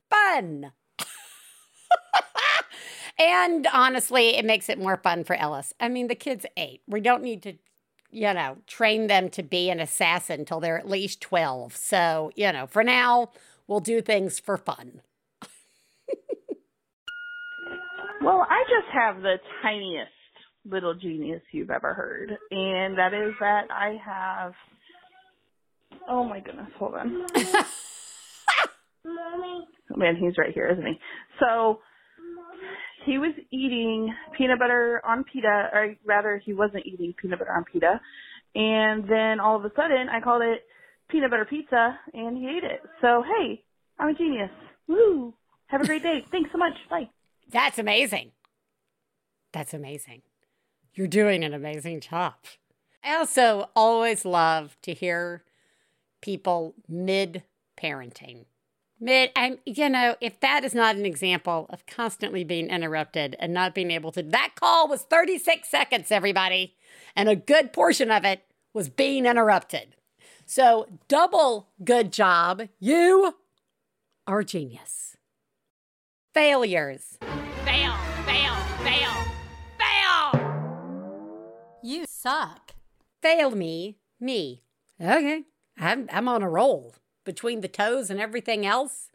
Fun. And honestly, it makes it more fun for Ellis. I mean, the kid's eight. We don't need to, you know, train them to be an assassin till they're at least twelve. So, you know, for now, we'll do things for fun. Well, I just have the tiniest little genius you've ever heard, and that is that I have, oh my goodness, hold on. Oh man, he's right here, isn't he? So he was eating peanut butter on pita, or rather he wasn't eating peanut butter on pita, and then all of a sudden I called it peanut butter pizza, and he ate it. So, hey, I'm a genius. Woo! Have a great day. Thanks so much. Bye. That's amazing. That's amazing. You're doing an amazing job. I also always love to hear people mid-parenting. Mid, I'm, you know, if that is not an example of constantly being interrupted and not being able to, that call was thirty-six seconds, everybody. And a good portion of it was being interrupted. So double good job. You are a genius. Failures. Fail, fail, fail, fail. You suck. Fail me, me. Okay, I'm I'm on a roll between the toes and everything else.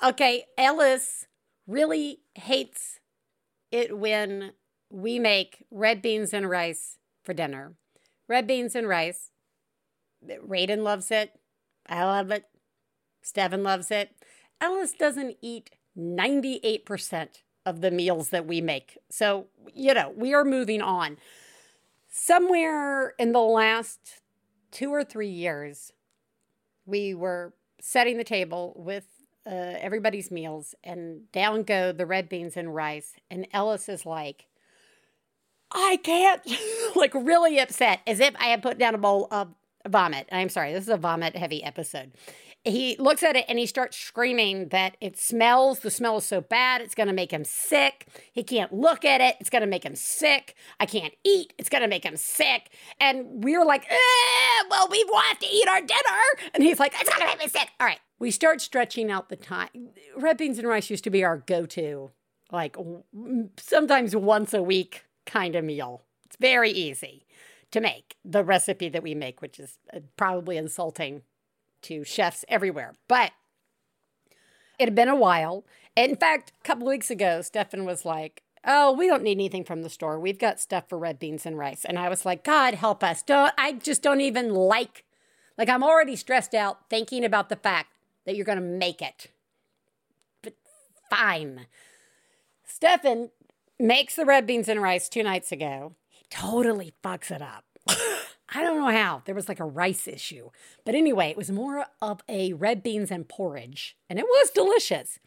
Okay, Ellis really hates it when we make red beans and rice for dinner. Red beans and rice. Raiden loves it. I love it. Stefan loves it. Ellis doesn't eat ninety-eight percent of the meals that we make. So, you know, we are moving on. Somewhere in the last two or three years, we were setting the table with uh, everybody's meals, and down go the red beans and rice. And Ellis is like, I can't, like really upset, as if I had put down a bowl of vomit. I'm sorry, this is a vomit-heavy episode. He looks at it and he starts screaming that it smells. The smell is so bad, it's going to make him sick. He can't look at it. It's going to make him sick. I can't eat. It's going to make him sick. And we're like, well, we want to eat our dinner. And he's like, it's going to make me sick. All right. We start stretching out the time. Red beans and rice used to be our go-to, like sometimes once a week kind of meal. It's very easy to make the recipe that we make, which is probably insulting to chefs everywhere. But it had been a while. In fact, a couple of weeks ago, Stefan was like, oh, we don't need anything from the store. We've got stuff for red beans and rice. And I was like, God help us. Don't, I just don't even like, like I'm already stressed out thinking about the fact that you're going to make it. But fine. Stefan makes the red beans and rice two nights ago. He totally fucks it up. I don't know how. There was like a rice issue. But anyway, it was more of a red beans and porridge. And it was delicious.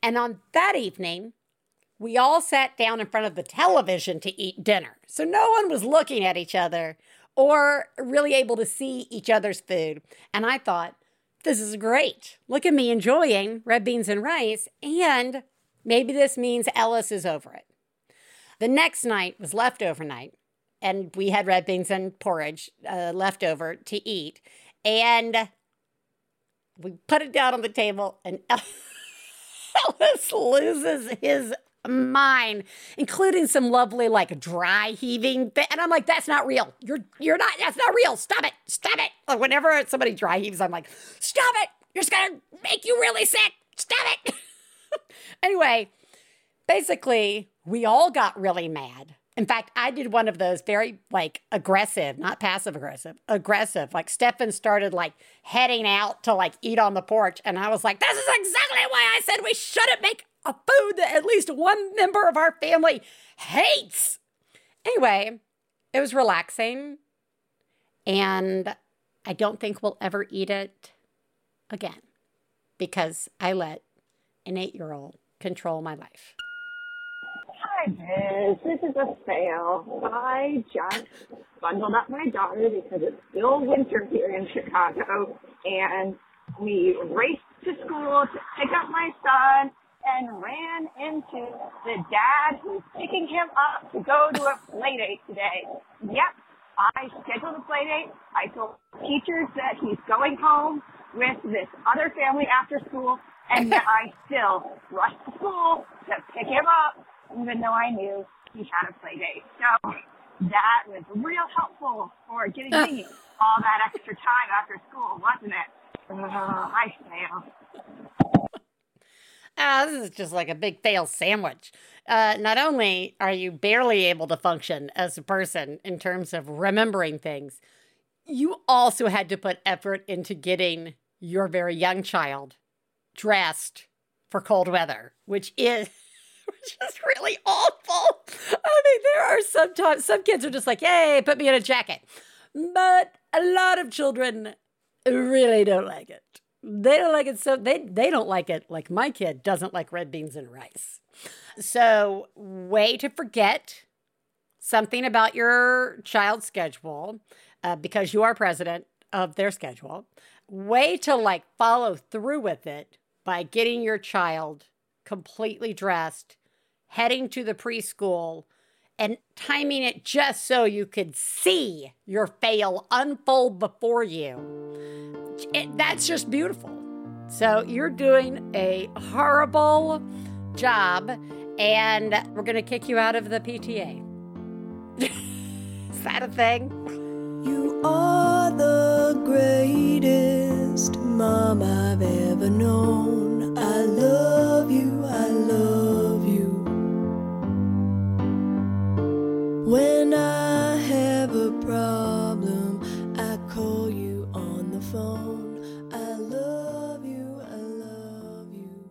And on that evening, we all sat down in front of the television to eat dinner. So no one was looking at each other or really able to see each other's food. And I thought, this is great. Look at me enjoying red beans and rice. And maybe this means Ellis is over it. The next night was leftover night. And we had red beans and porridge uh, left over to eat. And we put it down on the table, and Ellis loses his mine, including some lovely like dry heaving thing. And I'm like, that's not real. You're you're not. That's not real. Stop it. Stop it. Like whenever somebody dry heaves, I'm like, stop it. You're just gonna make you really sick. Stop it. Anyway, basically, we all got really mad. In fact, I did one of those very, like, aggressive, not passive aggressive, aggressive. Like, Stefan started, like, heading out to, like, eat on the porch. And I was like, this is exactly why I said we shouldn't make a food that at least one member of our family hates. Anyway, it was relaxing. And I don't think we'll ever eat it again. Because I let an eight-year-old control my life. This is a fail. I just bundled up my daughter because it's still winter here in Chicago, and we raced to school to pick up my son and ran into the dad who's picking him up to go to a play date today. Yep, I scheduled a play date. I told teachers that he's going home with this other family after school, and yet I still rushed to school to pick him up, even though I knew he had a play date. So that was real helpful for getting me all that extra time after school, wasn't it? Uh, I fail. Ah, oh, this is just like a big fail sandwich. Uh, not only are you barely able to function as a person in terms of remembering things, you also had to put effort into getting your very young child dressed for cold weather, which is... which is really awful. I mean, there are sometimes, some kids are just like, yay, put me in a jacket. But a lot of children really don't like it. They don't like it so, they, they don't like it like my kid doesn't like red beans and rice. So, way to forget something about your child's schedule, uh, because you are president of their schedule. Way to like follow through with it by getting your child completely dressed, heading to the preschool, and timing it just so you could see your fail unfold before you. It, that's just beautiful. So you're doing a horrible job, and we're going to kick you out of the P T A. Is that a thing? You are the greatest mom I've ever known. I love you, I love you. When I have a problem, I call you on the phone. I love you, I love you.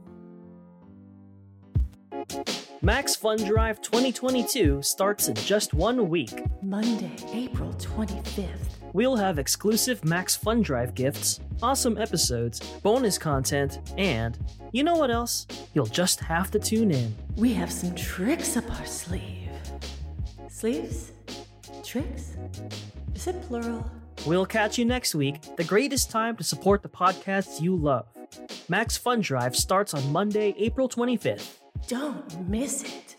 Max Fun Drive twenty twenty-two starts in just one week. Monday, April twenty-fifth. We'll have exclusive Max Fun Drive gifts, awesome episodes, bonus content, and you know what else? You'll just have to tune in. We have some tricks up our sleeve. Sleeves? Tricks? Is it plural? We'll catch you next week, the greatest time to support the podcasts you love. Max Fun Drive starts on Monday, April twenty-fifth. Don't miss it.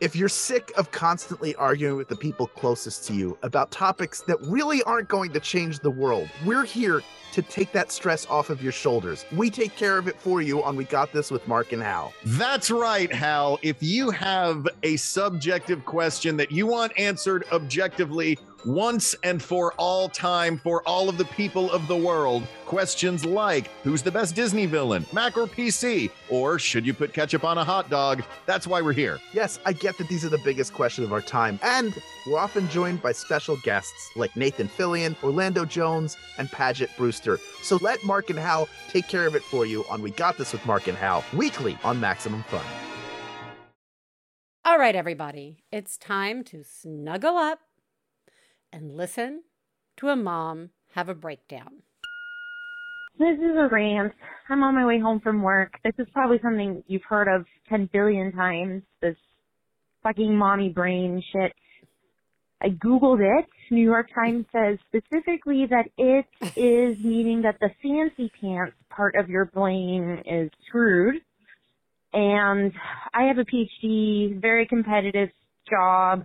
If you're sick of constantly arguing with the people closest to you about topics that really aren't going to change the world, we're here to take that stress off of your shoulders. We take care of it for you on We Got This with Mark and Hal. That's right, Hal. If you have a subjective question that you want answered objectively once and for all time for all of the people of the world, questions like, who's the best Disney villain, Mac or P C? Or should you put ketchup on a hot dog? That's why we're here. Yes, I get that these are the biggest questions of our time, and we're often joined by special guests like Nathan Fillion, Orlando Jones, and Padgett Brewster. So let Mark and Hal take care of it for you on We Got This with Mark and Hal, weekly on Maximum Fun. All right, everybody, it's time to snuggle up and listen to a mom have a breakdown. This is a rant. I'm on my way home from work. This is probably something you've heard of ten billion times, this fucking mommy brain shit. I Googled it. New York Times says specifically that it is meaning that the fancy pants part of your brain is screwed. And I have a P H D, very competitive job,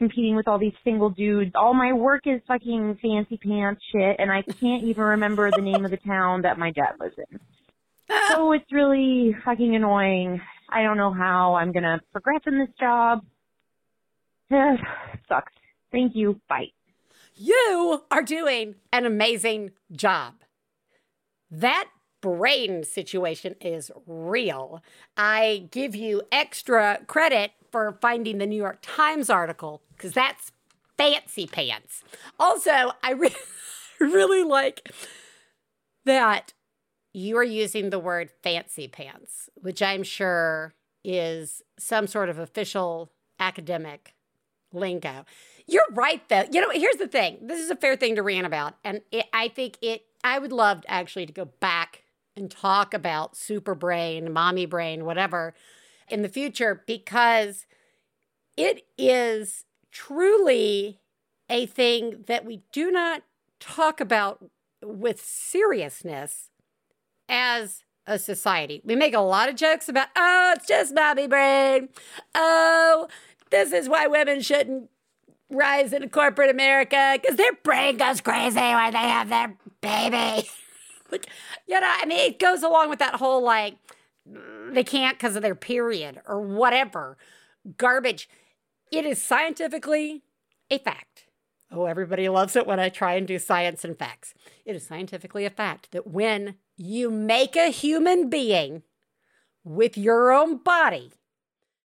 competing with all these single dudes. All my work is fucking fancy pants shit, and I can't even remember the name of the town that my dad lives in. So it's really fucking annoying. I don't know how I'm going to progress in this job. Sucks. Thank you. Bye. You are doing an amazing job. That brain situation is real. I give you extra credit for finding the New York Times article because that's fancy pants. Also, I re- really like that you are using the word fancy pants, which I'm sure is some sort of official academic lingo. You're right, though. You know, here's the thing. This is a fair thing to rant about. And it, I think it, I would love to actually to go back and talk about super brain, mommy brain, whatever in the future, because it is truly a thing that we do not talk about with seriousness as a society. We make a lot of jokes about, oh, it's just mommy brain. Oh, this is why women shouldn't rise in corporate America because their brain goes crazy when they have their baby. Like, you know, I mean, it goes along with that whole, like, they can't because of their period or whatever garbage. It is scientifically a fact. Oh, everybody loves it when I try and do science and facts. It is scientifically a fact that when you make a human being with your own body,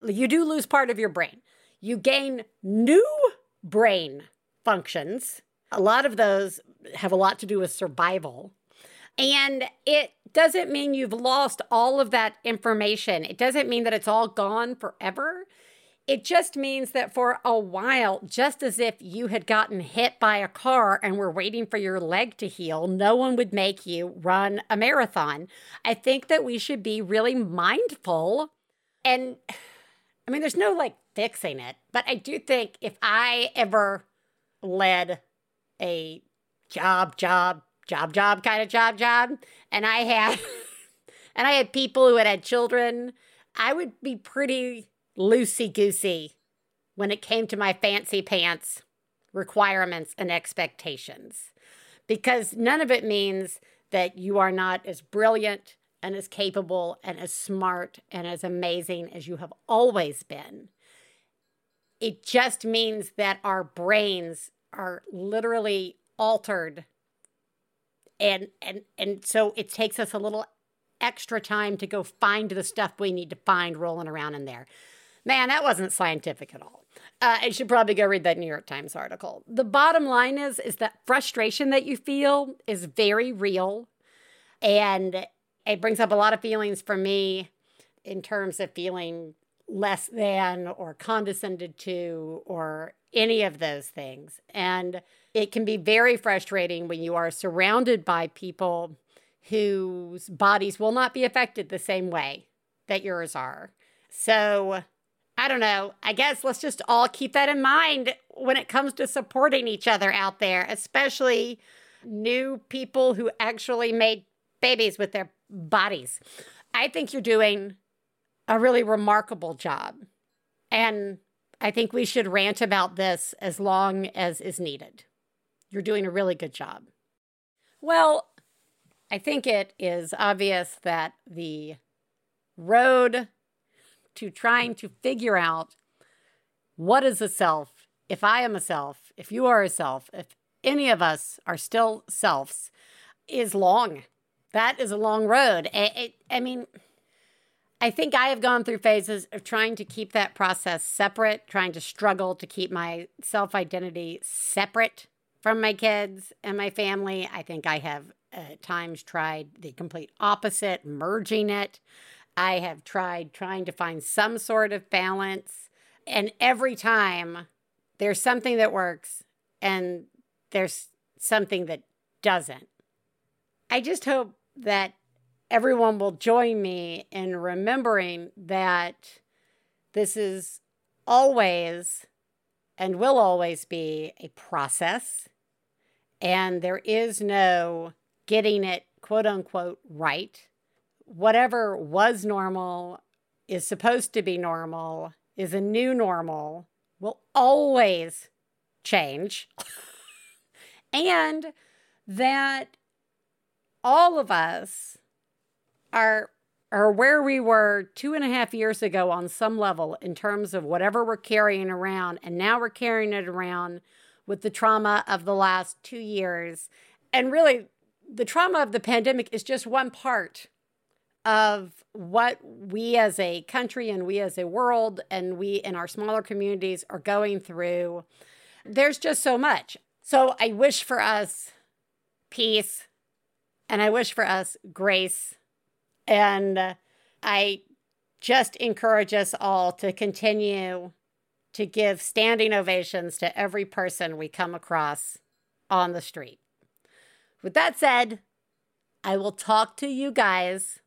you do lose part of your brain. You gain new brain functions. A lot of those have a lot to do with survival. And it doesn't mean you've lost all of that information. It doesn't mean that it's all gone forever. It just means that for a while, just as if you had gotten hit by a car and were waiting for your leg to heal, no one would make you run a marathon. I think that we should be really mindful. And I mean, there's no like fixing it, but I do think if I ever led a job, job, job, job, kind of job, job, and I had, and I had people who had had children, I would be pretty loosey-goosey when it came to my fancy pants requirements and expectations, because none of it means that you are not as brilliant and as capable and as smart and as amazing as you have always been. It just means that our brains are literally altered, and and and so it takes us a little extra time to go find the stuff we need to find rolling around in there. Man, that wasn't scientific at all. Uh, I should probably go read that New York Times article. The bottom line is, is that frustration that you feel is very real. And it brings up a lot of feelings for me in terms of feeling less than or condescended to or any of those things. And it can be very frustrating when you are surrounded by people whose bodies will not be affected the same way that yours are. So I don't know. I guess let's just all keep that in mind when it comes to supporting each other out there, especially new people who actually made babies with their bodies. I think you're doing a really remarkable job. And I think we should rant about this as long as is needed. You're doing a really good job. Well, I think it is obvious that the road to trying to figure out what is a self, if I am a self, if you are a self, if any of us are still selves, is long. That is a long road. I, I, I mean, I think I have gone through phases of trying to keep that process separate, trying to struggle to keep my self-identity separate from my kids and my family. I think I have at times tried the complete opposite, merging it. I have tried trying to find some sort of balance. And every time there's something that works and there's something that doesn't. I just hope that everyone will join me in remembering that this is always and will always be a process. And there is no getting it, quote unquote, right. Whatever was normal is supposed to be normal, is a new normal. will always change and that all of us are are where we were two and a half years ago on some level in terms of whatever we're carrying around. And now we're carrying it around with the trauma of the last two years. And really, the trauma of the pandemic is just one part of what we as a country and we as a world and we in our smaller communities are going through. There's just so much. So I wish for us peace, and I wish for us grace. And I just encourage us all to continue to give standing ovations to every person we come across on the street. With that said, I will talk to you guys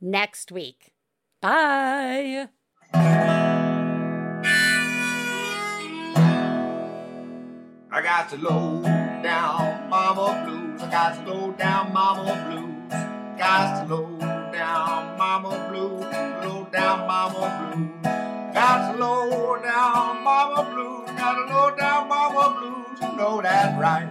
next week. Bye. I got to low down mama blues. I got to low down mama blues. Got to low down mama blues. Low down mama blues. Got to low down mama blues. Got to low down mama blues. You know that right.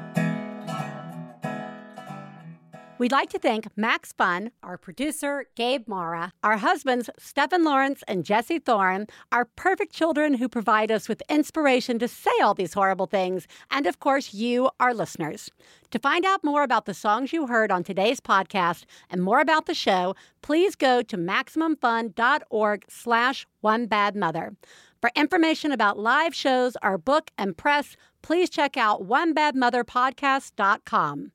We'd like to thank Max Fun, our producer, Gabe Mara, our husbands, Stefan Lawrence and Jesse Thorne, our perfect children who provide us with inspiration to say all these horrible things, and of course, you, our listeners. To find out more about the songs you heard on today's podcast and more about the show, please go to MaximumFun.org slash One Bad Mother. For information about live shows, our book, and press, please check out one bad mother podcast dot com.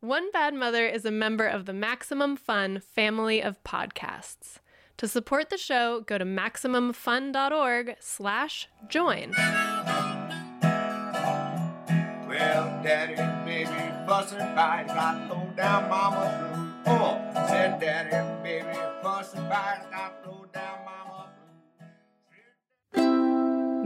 One Bad Mother is a member of the Maximum Fun family of podcasts. To support the show, go to MaximumFun.org slash join. Well, Daddy, baby, bustin' by, got low down mama blue. Oh, said Daddy, baby, bustin' by, got low down mama blue.